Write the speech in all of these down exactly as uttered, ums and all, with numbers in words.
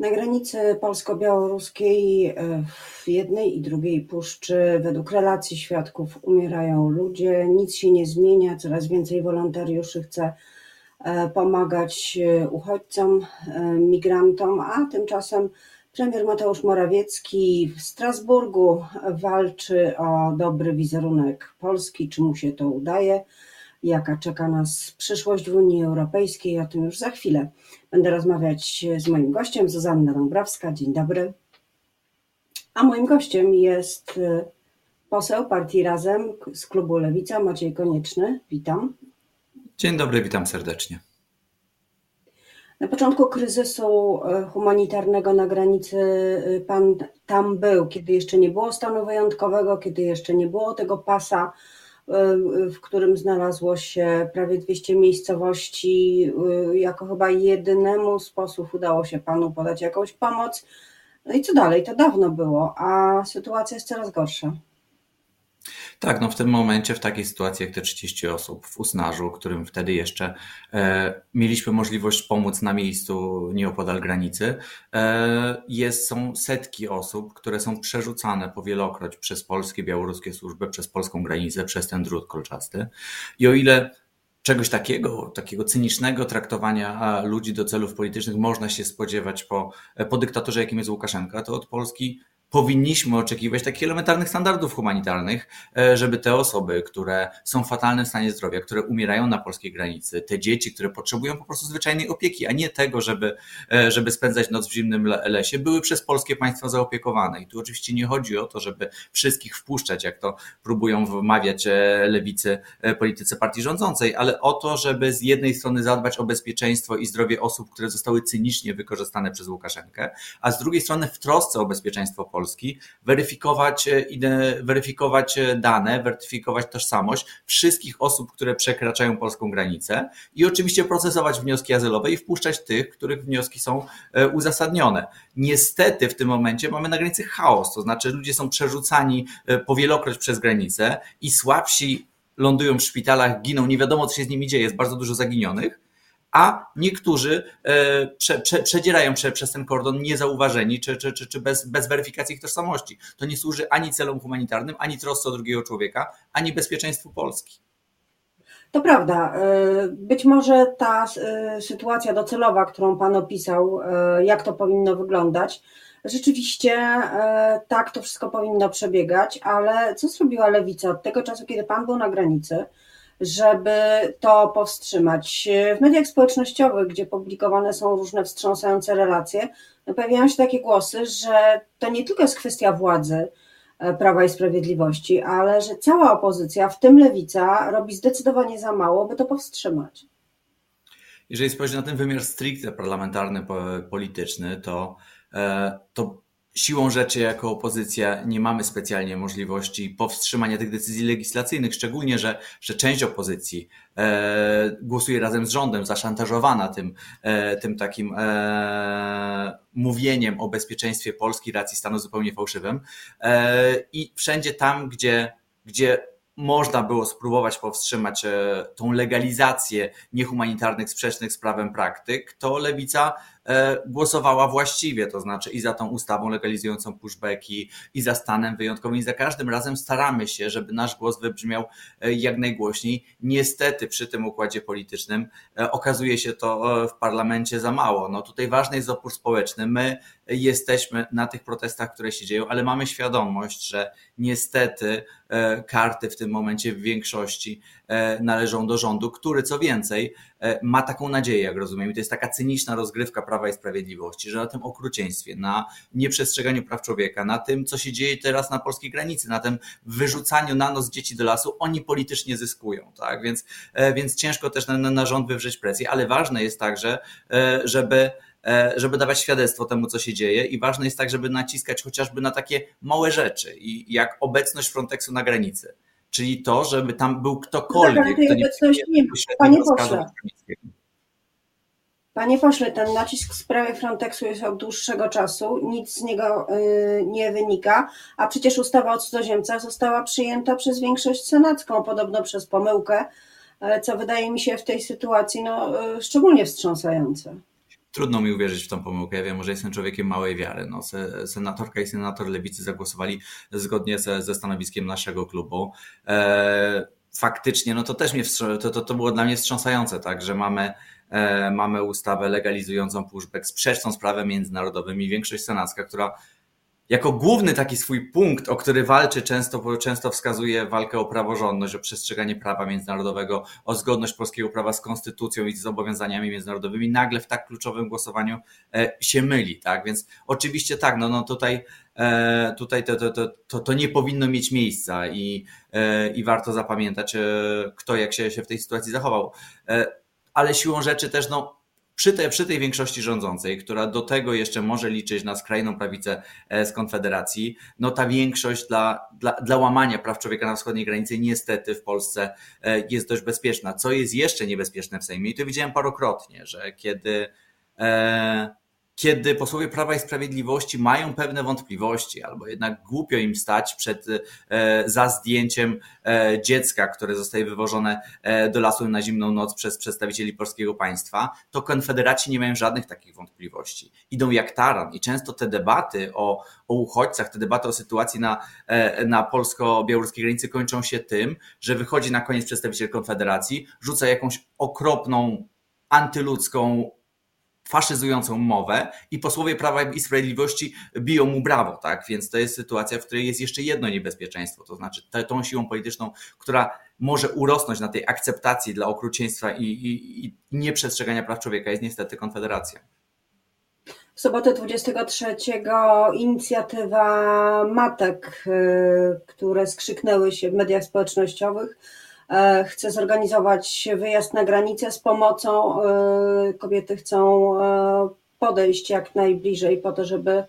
Na granicy polsko-białoruskiej w jednej i drugiej puszczy według relacji świadków umierają ludzie, nic się nie zmienia, coraz więcej wolontariuszy chce pomagać uchodźcom, migrantom, a tymczasem premier Mateusz Morawiecki w Strasburgu walczy o dobry wizerunek Polski. Czy mu się to udaje? Jaka czeka nas przyszłość w Unii Europejskiej? O tym już za chwilę. Będę rozmawiać z moim gościem, Zuzanna Dąbrowska. Dzień dobry. A moim gościem jest poseł partii Razem z klubu Lewica, Maciej Konieczny. Witam. Dzień dobry, witam serdecznie. Na początku kryzysu humanitarnego na granicy pan tam był, kiedy jeszcze nie było stanu wyjątkowego, kiedy jeszcze nie było tego pasa, w którym znalazło się prawie dwieście miejscowości. Jako chyba jedynemu z posłów udało się panu podać jakąś pomoc. No i co dalej? To dawno było, a sytuacja jest coraz gorsza. Tak, no w tym momencie, w takiej sytuacji jak te trzydzieści osób w Usnarzu, którym wtedy jeszcze e, mieliśmy możliwość pomóc na miejscu nieopodal granicy, e, jest, są setki osób, które są przerzucane powielokroć przez polskie, białoruskie służby, przez polską granicę, przez ten drut kolczasty. I o ile czegoś takiego, takiego cynicznego traktowania ludzi do celów politycznych można się spodziewać po, po dyktatorze, jakim jest Łukaszenka, to od Polski powinniśmy oczekiwać takich elementarnych standardów humanitarnych, żeby te osoby, które są w fatalnym stanie zdrowia, które umierają na polskiej granicy, te dzieci, które potrzebują po prostu zwyczajnej opieki, a nie tego, żeby, żeby spędzać noc w zimnym lesie, były przez polskie państwo zaopiekowane. I tu oczywiście nie chodzi o to, żeby wszystkich wpuszczać, jak to próbują wmawiać lewicy polityce partii rządzącej, ale o to, żeby z jednej strony zadbać o bezpieczeństwo i zdrowie osób, które zostały cynicznie wykorzystane przez Łukaszenkę, a z drugiej strony w trosce o bezpieczeństwo Polski, weryfikować, weryfikować dane, weryfikować tożsamość wszystkich osób, które przekraczają polską granicę i oczywiście procesować wnioski azylowe i wpuszczać tych, których wnioski są uzasadnione. Niestety w tym momencie mamy na granicy chaos, to znaczy ludzie są przerzucani powielokroć przez granicę i słabsi lądują w szpitalach, giną, nie wiadomo co się z nimi dzieje, jest bardzo dużo zaginionych, a niektórzy prze, prze, przedzierają się przez ten kordon niezauważeni czy, czy, czy, czy bez, bez weryfikacji ich tożsamości. To nie służy ani celom humanitarnym, ani trosce o drugiego człowieka, ani bezpieczeństwu Polski. To prawda. Być może ta sytuacja docelowa, którą pan opisał, jak to powinno wyglądać, rzeczywiście tak to wszystko powinno przebiegać, ale co zrobiła Lewica od tego czasu, kiedy pan był na granicy, żeby to powstrzymać? W mediach społecznościowych, gdzie publikowane są różne wstrząsające relacje, pojawiają się takie głosy, że to nie tylko jest kwestia władzy Prawa i Sprawiedliwości, ale że cała opozycja, w tym Lewica, robi zdecydowanie za mało, by to powstrzymać. Jeżeli spojrzy na ten wymiar stricte parlamentarny, polityczny, to, to siłą rzeczy jako opozycja nie mamy specjalnie możliwości powstrzymania tych decyzji legislacyjnych, szczególnie, że, że część opozycji e, głosuje razem z rządem, zaszantażowana tym, e, tym takim e, mówieniem o bezpieczeństwie Polski, racji stanu zupełnie fałszywym e, i wszędzie tam, gdzie, gdzie można było spróbować powstrzymać tą legalizację niehumanitarnych, sprzecznych z prawem praktyk, to Lewica głosowała właściwie, to znaczy i za tą ustawą legalizującą pushbacki, i za stanem wyjątkowym, i za każdym razem staramy się, żeby nasz głos wybrzmiał jak najgłośniej. Niestety przy tym układzie politycznym okazuje się to w parlamencie za mało. No tutaj ważny jest opór społeczny. My jesteśmy na tych protestach, które się dzieją, ale mamy świadomość, że niestety karty w tym momencie w większości należą do rządu, który co więcej ma taką nadzieję, jak rozumiem, i to jest taka cyniczna rozgrywka Prawa i Sprawiedliwości, że na tym okrucieństwie, na nieprzestrzeganiu praw człowieka, na tym, co się dzieje teraz na polskiej granicy, na tym wyrzucaniu na nos dzieci do lasu, oni politycznie zyskują, tak? Więc, więc ciężko też na, na rząd wywrzeć presję, ale ważne jest także, żeby żeby dawać świadectwo temu, co się dzieje i ważne jest tak, żeby naciskać chociażby na takie małe rzeczy, i jak obecność Fronteksu na granicy, czyli to, żeby tam był ktokolwiek, no tak, kto nie, nie ma. Panie pośle, Panie pośle, ten nacisk w sprawie Fronteksu jest od dłuższego czasu, nic z niego yy, nie wynika, a przecież ustawa o cudzoziemcach została przyjęta przez większość senacką, podobno przez pomyłkę, co wydaje mi się w tej sytuacji no, yy, szczególnie wstrząsające. Trudno mi uwierzyć w tą pomyłkę. Ja wiem, może jestem człowiekiem małej wiary. No, se, senatorka i senator Lewicy zagłosowali zgodnie ze, ze stanowiskiem naszego klubu. E, faktycznie, no to też mnie wstr- to, to, to było dla mnie wstrząsające, tak, że mamy, e, mamy ustawę legalizującą pushback, sprzeczną z prawem międzynarodowym i większość senacka, która jako główny taki swój punkt, o który walczy, często, często wskazuje walkę o praworządność, o przestrzeganie prawa międzynarodowego, o zgodność polskiego prawa z konstytucją i z zobowiązaniami międzynarodowymi, nagle w tak kluczowym głosowaniu się myli, tak? Więc oczywiście tak, no, no tutaj, tutaj to, to, to, to, to nie powinno mieć miejsca i, i warto zapamiętać, kto jak się, się w tej sytuacji zachował. Ale siłą rzeczy też, no, Przy, te, przy tej większości rządzącej, która do tego jeszcze może liczyć na skrajną prawicę z Konfederacji, no ta większość dla, dla, dla łamania praw człowieka na wschodniej granicy niestety w Polsce jest dość bezpieczna. Co jest jeszcze niebezpieczne w Sejmie, i to widziałem parokrotnie, że kiedy, e, kiedy posłowie Prawa i Sprawiedliwości mają pewne wątpliwości albo jednak głupio im stać przed, e, za zdjęciem e, dziecka, które zostaje wywożone e, do lasu na zimną noc przez przedstawicieli polskiego państwa, to konfederaci nie mają żadnych takich wątpliwości. Idą jak taran i często te debaty o, o uchodźcach, te debaty o sytuacji na, e, na polsko-białoruskiej granicy kończą się tym, że wychodzi na koniec przedstawiciel konfederacji, rzuca jakąś okropną, antyludzką, faszyzującą mowę i posłowie Prawa i Sprawiedliwości biją mu brawo, tak? Więc to jest sytuacja, w której jest jeszcze jedno niebezpieczeństwo, to znaczy te, tą siłą polityczną, która może urosnąć na tej akceptacji dla okrucieństwa i, i, i nieprzestrzegania praw człowieka, jest niestety Konfederacja. W sobotę dwudziestego trzeciego inicjatywa matek, które skrzyknęły się w mediach społecznościowych, chce zorganizować wyjazd na granicę z pomocą. Kobiety chcą podejść jak najbliżej po to, żeby,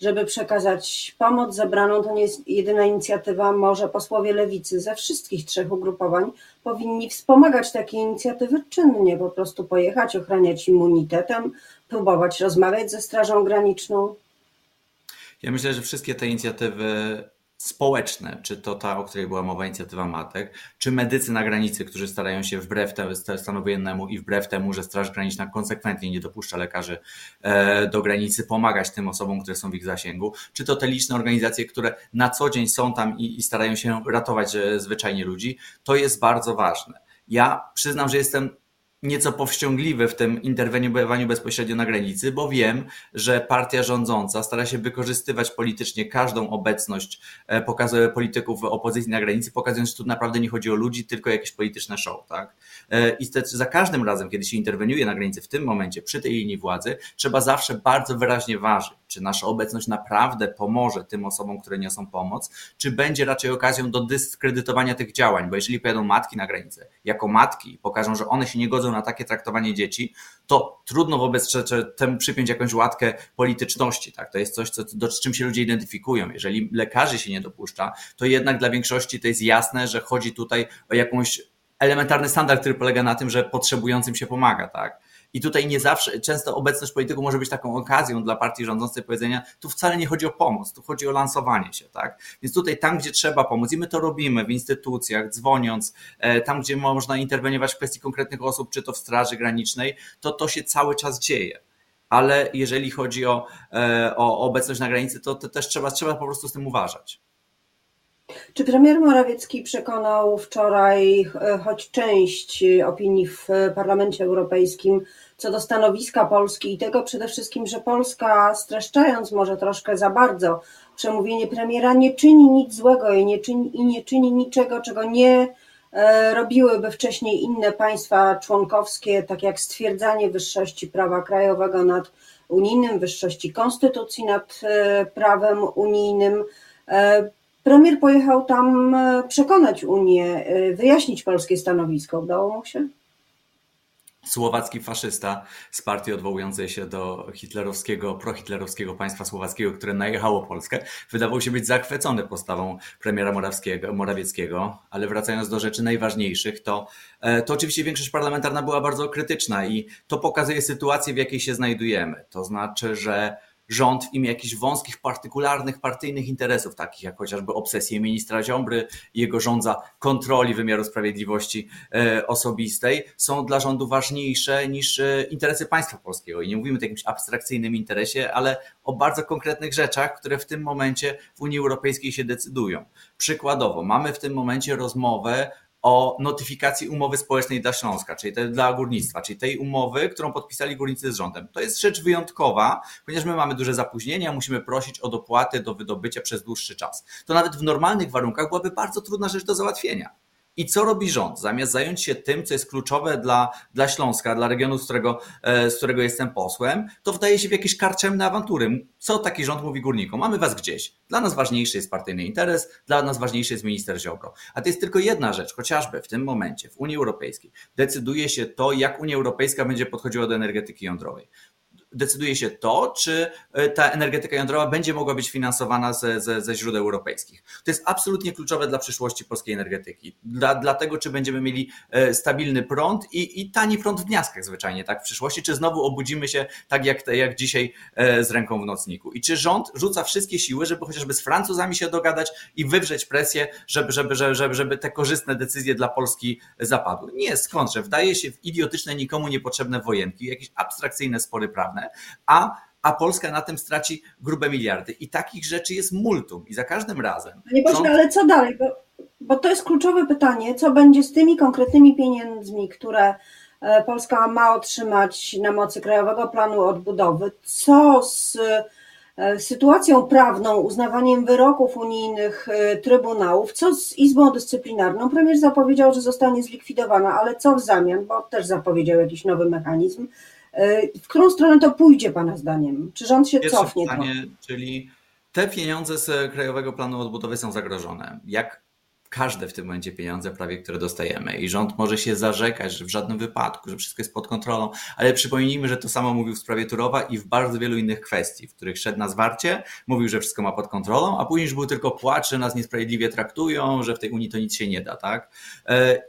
żeby przekazać pomoc zebraną. To nie jest jedyna inicjatywa. Może posłowie Lewicy ze wszystkich trzech ugrupowań powinni wspomagać takie inicjatywy czynnie, po prostu pojechać, ochraniać immunitetem, próbować rozmawiać ze Strażą Graniczną. Ja myślę, że wszystkie te inicjatywy społeczne, czy to ta, o której była mowa, inicjatywa matek, czy medycy na granicy, którzy starają się wbrew stanu wojennemu i wbrew temu, że Straż Graniczna konsekwentnie nie dopuszcza lekarzy do granicy, pomagać tym osobom, które są w ich zasięgu, czy to te liczne organizacje, które na co dzień są tam i, i starają się ratować zwyczajnie ludzi, to jest bardzo ważne. Ja przyznam, że jestem nieco powściągliwy w tym interweniowaniu bezpośrednio na granicy, bo wiem, że partia rządząca stara się wykorzystywać politycznie każdą obecność polityków opozycji na granicy, pokazując, że tu naprawdę nie chodzi o ludzi, tylko jakieś polityczne show, tak? I za każdym razem, kiedy się interweniuje na granicy w tym momencie, przy tej linii władzy, trzeba zawsze bardzo wyraźnie ważyć, czy nasza obecność naprawdę pomoże tym osobom, które niosą pomoc, czy będzie raczej okazją do dyskredytowania tych działań, bo jeżeli pojadą matki na granicę jako matki i pokażą, że one się nie godzą na takie traktowanie dzieci, to trudno wobec temu przypiąć jakąś łatkę polityczności, tak? To jest coś, co, do, z czym się ludzie identyfikują. Jeżeli lekarzy się nie dopuszcza, to jednak dla większości to jest jasne, że chodzi tutaj o jakąś elementarny standard, który polega na tym, że potrzebującym się pomaga, tak? I tutaj nie zawsze, często obecność polityków może być taką okazją dla partii rządzącej powiedzenia, tu wcale nie chodzi o pomoc, tu chodzi o lansowanie się, tak? Więc tutaj tam, gdzie trzeba pomóc, i my to robimy w instytucjach, dzwoniąc, tam, gdzie można interweniować w kwestii konkretnych osób, czy to w Straży Granicznej, to to się cały czas dzieje. Ale jeżeli chodzi o, o obecność na granicy, to, to też trzeba, trzeba po prostu z tym uważać. Czy premier Morawiecki przekonał wczoraj choć część opinii w Parlamencie Europejskim co do stanowiska Polski i tego przede wszystkim, że Polska, streszczając może troszkę za bardzo przemówienie premiera, nie czyni nic złego i nie czyni, i nie czyni niczego, czego nie robiłyby wcześniej inne państwa członkowskie, tak jak stwierdzanie wyższości prawa krajowego nad unijnym, wyższości konstytucji nad prawem unijnym. Premier pojechał tam przekonać Unię, wyjaśnić polskie stanowisko. Udało mu się? Słowacki faszysta z partii odwołującej się do hitlerowskiego, prohitlerowskiego państwa słowackiego, które najechało Polskę, wydawał się być zachwycony postawą premiera Morawieckiego, ale wracając do rzeczy najważniejszych, to, to oczywiście większość parlamentarna była bardzo krytyczna i to pokazuje sytuację, w jakiej się znajdujemy. To znaczy, że rząd w imię jakichś wąskich, partykularnych, partyjnych interesów, takich jak chociażby obsesje ministra Ziobry i jego rządza kontroli wymiaru sprawiedliwości osobistej, są dla rządu ważniejsze niż interesy państwa polskiego. I nie mówimy o jakimś abstrakcyjnym interesie, ale o bardzo konkretnych rzeczach, które w tym momencie w Unii Europejskiej się decydują. Przykładowo, mamy w tym momencie rozmowę o notyfikacji umowy społecznej dla Śląska, czyli te, dla górnictwa, czyli tej umowy, którą podpisali górnicy z rządem. To jest rzecz wyjątkowa, ponieważ my mamy duże zapóźnienia, musimy prosić o dopłaty do wydobycia przez dłuższy czas. To nawet w normalnych warunkach byłaby bardzo trudna rzecz do załatwienia. I co robi rząd? Zamiast zająć się tym, co jest kluczowe dla, dla Śląska, dla regionu, z którego, z którego jestem posłem, to wdaje się w jakieś karczemne awantury. Co taki rząd mówi górnikom? Mamy was gdzieś. Dla nas ważniejszy jest partyjny interes, dla nas ważniejszy jest minister Ziobro. A to jest tylko jedna rzecz, chociażby w tym momencie w Unii Europejskiej decyduje się to, jak Unia Europejska będzie podchodziła do energetyki jądrowej. Decyduje się to, czy ta energetyka jądrowa będzie mogła być finansowana ze, ze, ze źródeł europejskich. To jest absolutnie kluczowe dla przyszłości polskiej energetyki. Dla, dla tego, czy będziemy mieli stabilny prąd i, i tani prąd w gniazdkach zwyczajnie tak w przyszłości, czy znowu obudzimy się tak jak, jak dzisiaj z ręką w nocniku. I czy rząd rzuca wszystkie siły, żeby chociażby z Francuzami się dogadać i wywrzeć presję, żeby, żeby, żeby, żeby te korzystne decyzje dla Polski zapadły. Nie, skądże. Wdaje się w idiotyczne, nikomu niepotrzebne wojenki, jakieś abstrakcyjne spory prawne, A, a Polska na tym straci grube miliardy. I takich rzeczy jest multum. I za każdym razem... Panie pośle, ale co dalej? Bo, bo to jest kluczowe pytanie. Co będzie z tymi konkretnymi pieniędzmi, które Polska ma otrzymać na mocy Krajowego Planu Odbudowy? Co z sytuacją prawną, uznawaniem wyroków unijnych trybunałów? Co z Izbą Dyscyplinarną? Premier zapowiedział, że zostanie zlikwidowana, ale co w zamian? Bo też zapowiedział jakiś nowy mechanizm. W którą stronę to pójdzie pana zdaniem? Czy rząd się Pierwsze cofnie? Pytanie, czyli te pieniądze z Krajowego Planu Odbudowy są zagrożone. Jak każde w tym momencie pieniądze prawie, które dostajemy. I rząd może się zarzekać, że w żadnym wypadku, że wszystko jest pod kontrolą, ale przypomnijmy, że to samo mówił w sprawie Turowa i w bardzo wielu innych kwestii, w których szedł na zwarcie, mówił, że wszystko ma pod kontrolą, a później już był tylko płacz, że nas niesprawiedliwie traktują, że w tej Unii to nic się nie da, tak?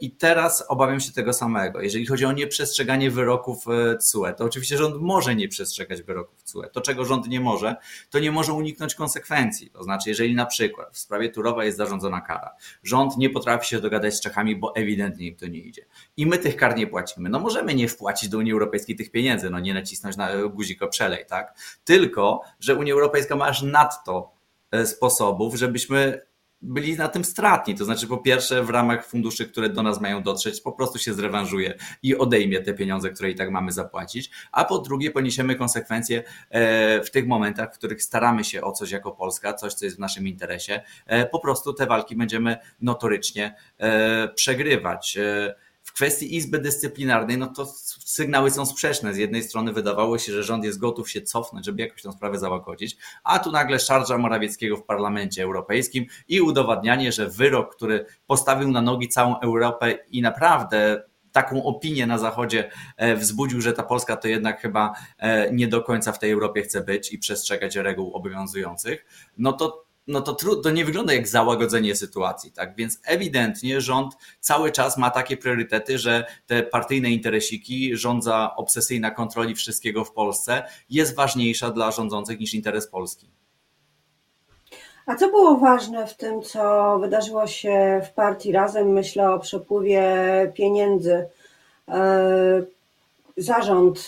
I teraz obawiam się tego samego. Jeżeli chodzi o nieprzestrzeganie wyroków T S U E, to oczywiście rząd może nie przestrzegać wyroków T S U E. To, czego rząd nie może, to nie może uniknąć konsekwencji. To znaczy, jeżeli na przykład w sprawie Turowa jest zarządzona kara, rząd nie potrafi się dogadać z Czechami, bo ewidentnie im to nie idzie. I my tych kar nie płacimy. No możemy nie wpłacić do Unii Europejskiej tych pieniędzy, no nie nacisnąć na guzik o przelej, tak? Tylko, że Unia Europejska ma aż nadto sposobów, żebyśmy byli na tym stratni. To znaczy po pierwsze w ramach funduszy, które do nas mają dotrzeć, po prostu się zrewanżuje i odejmie te pieniądze, które i tak mamy zapłacić. A po drugie poniesiemy konsekwencje w tych momentach, w których staramy się o coś jako Polska, coś co jest w naszym interesie. Po prostu te walki będziemy notorycznie przegrywać. W kwestii Izby Dyscyplinarnej, no to sygnały są sprzeczne. Z jednej strony wydawało się, że rząd jest gotów się cofnąć, żeby jakoś tę sprawę załagodzić, a tu nagle szarża Morawieckiego w Parlamencie Europejskim i udowadnianie, że wyrok, który postawił na nogi całą Europę i naprawdę taką opinię na Zachodzie wzbudził, że ta Polska to jednak chyba nie do końca w tej Europie chce być i przestrzegać reguł obowiązujących, no to No to, trud, to nie wygląda jak załagodzenie sytuacji, tak? Więc ewidentnie rząd cały czas ma takie priorytety, że te partyjne interesiki, rządza obsesyjna kontroli wszystkiego w Polsce jest ważniejsza dla rządzących niż interes Polski. A co było ważne w tym, co wydarzyło się w partii Razem? Myślę o przepływie pieniędzy. Zarząd,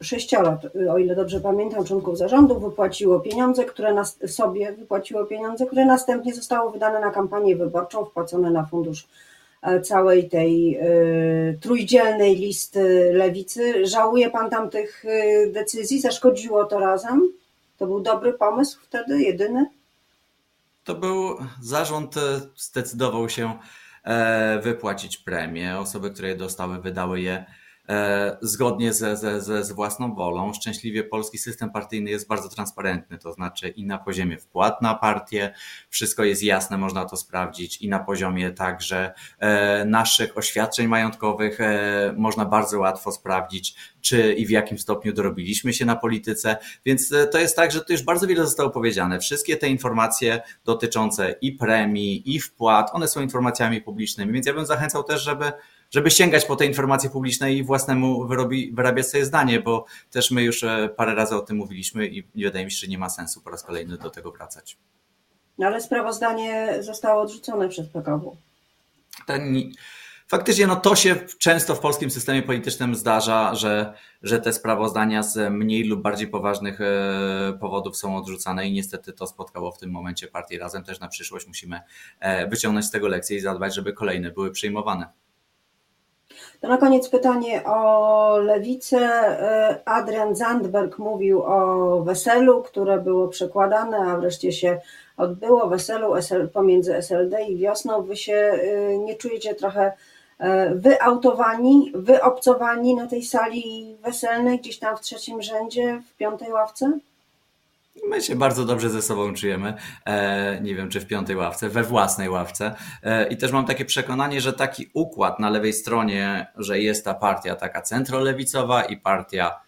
sześcioro, o ile dobrze pamiętam, członków zarządu wypłaciło pieniądze, które nas, sobie wypłaciło pieniądze, które następnie zostały wydane na kampanię wyborczą, wpłacone na fundusz całej tej y, trójdzielnej listy lewicy. Żałuje pan tamtych y, decyzji? Zaszkodziło to Razem? To był dobry pomysł wtedy, jedyny? To był, zarząd zdecydował się e, wypłacić premie. Osoby, które je dostały, wydały je zgodnie ze, ze, z własną wolą. Szczęśliwie polski system partyjny jest bardzo transparentny, to znaczy i na poziomie wpłat na partię, wszystko jest jasne, można to sprawdzić i na poziomie także e, naszych oświadczeń majątkowych e, można bardzo łatwo sprawdzić, czy i w jakim stopniu dorobiliśmy się na polityce, więc to jest tak, że to już bardzo wiele zostało powiedziane. Wszystkie te informacje dotyczące i premii, i wpłat, one są informacjami publicznymi, więc ja bym zachęcał też, żeby żeby sięgać po te informacje publiczne i własnemu wyrobi, wyrabiać sobie zdanie, bo też my już parę razy o tym mówiliśmy i wydaje mi się, że nie ma sensu po raz kolejny do tego wracać. No ale sprawozdanie zostało odrzucone przez P K W. Ten... Faktycznie no to się często w polskim systemie politycznym zdarza, że, że te sprawozdania z mniej lub bardziej poważnych powodów są odrzucane i niestety to spotkało w tym momencie partię Razem. Też na przyszłość musimy wyciągnąć z tego lekcje i zadbać, żeby kolejne były przyjmowane. To na koniec pytanie o lewicę. Adrian Zandberg mówił o weselu, które było przekładane, a wreszcie się odbyło. Weselu pomiędzy S L D i Wiosną. Wy się nie czujecie trochę wyautowani, wyobcowani na tej sali weselnej, gdzieś tam w trzecim rzędzie, w piątej ławce? My się bardzo dobrze ze sobą czujemy, nie wiem czy w piątej ławce, we własnej ławce i też mam takie przekonanie, że taki układ na lewej stronie, że jest ta partia taka centrolewicowa i partia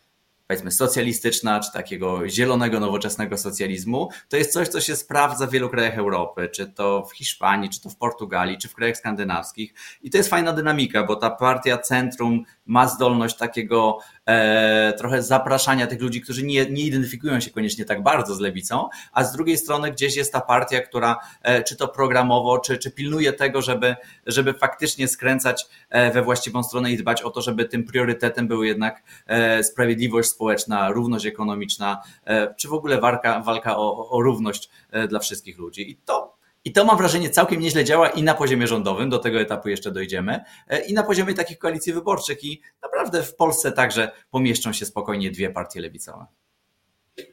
powiedzmy socjalistyczna, czy takiego zielonego, nowoczesnego socjalizmu, to jest coś, co się sprawdza w wielu krajach Europy, czy to w Hiszpanii, czy to w Portugalii, czy w krajach skandynawskich. I to jest fajna dynamika, bo ta partia centrum ma zdolność takiego e, trochę zapraszania tych ludzi, którzy nie, nie identyfikują się koniecznie tak bardzo z lewicą, a z drugiej strony gdzieś jest ta partia, która e, czy to programowo, czy, czy pilnuje tego, żeby, żeby faktycznie skręcać e, we właściwą stronę i dbać o to, żeby tym priorytetem były jednak e, sprawiedliwość społeczna, równość ekonomiczna, e, czy w ogóle walka, walka o, o równość e, dla wszystkich ludzi. I to I to mam wrażenie całkiem nieźle działa i na poziomie rządowym, do tego etapu jeszcze dojdziemy, i na poziomie takich koalicji wyborczych i naprawdę w Polsce także pomieszczą się spokojnie dwie partie lewicowe.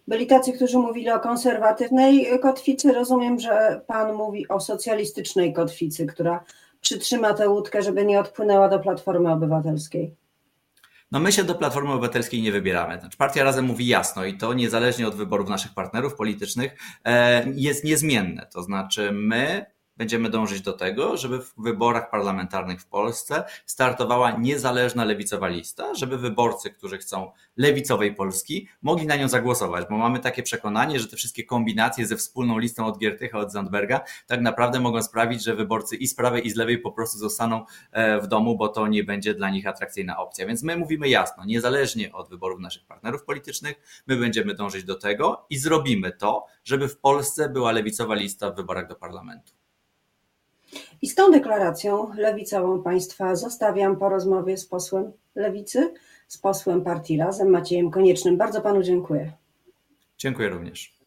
Byli tacy, którzy mówili o konserwatywnej kotwicy, rozumiem, że pan mówi o socjalistycznej kotwicy, która przytrzyma tę łódkę, żeby nie odpłynęła do Platformy Obywatelskiej. No my się do Platformy Obywatelskiej nie wybieramy. Znaczy partia Razem mówi jasno i to niezależnie od wyborów naszych partnerów politycznych jest niezmienne. To znaczy my będziemy dążyć do tego, żeby w wyborach parlamentarnych w Polsce startowała niezależna lewicowa lista, żeby wyborcy, którzy chcą lewicowej Polski, mogli na nią zagłosować, bo mamy takie przekonanie, że te wszystkie kombinacje ze wspólną listą od Giertycha, od Zandberga tak naprawdę mogą sprawić, że wyborcy i z prawej i z lewej po prostu zostaną w domu, bo to nie będzie dla nich atrakcyjna opcja. Więc my mówimy jasno, niezależnie od wyborów naszych partnerów politycznych, my będziemy dążyć do tego i zrobimy to, żeby w Polsce była lewicowa lista w wyborach do parlamentu. I z tą deklaracją lewicową państwa zostawiam po rozmowie z posłem Lewicy, z posłem partii Razem, Maciejem Koniecznym. Bardzo panu dziękuję. Dziękuję również.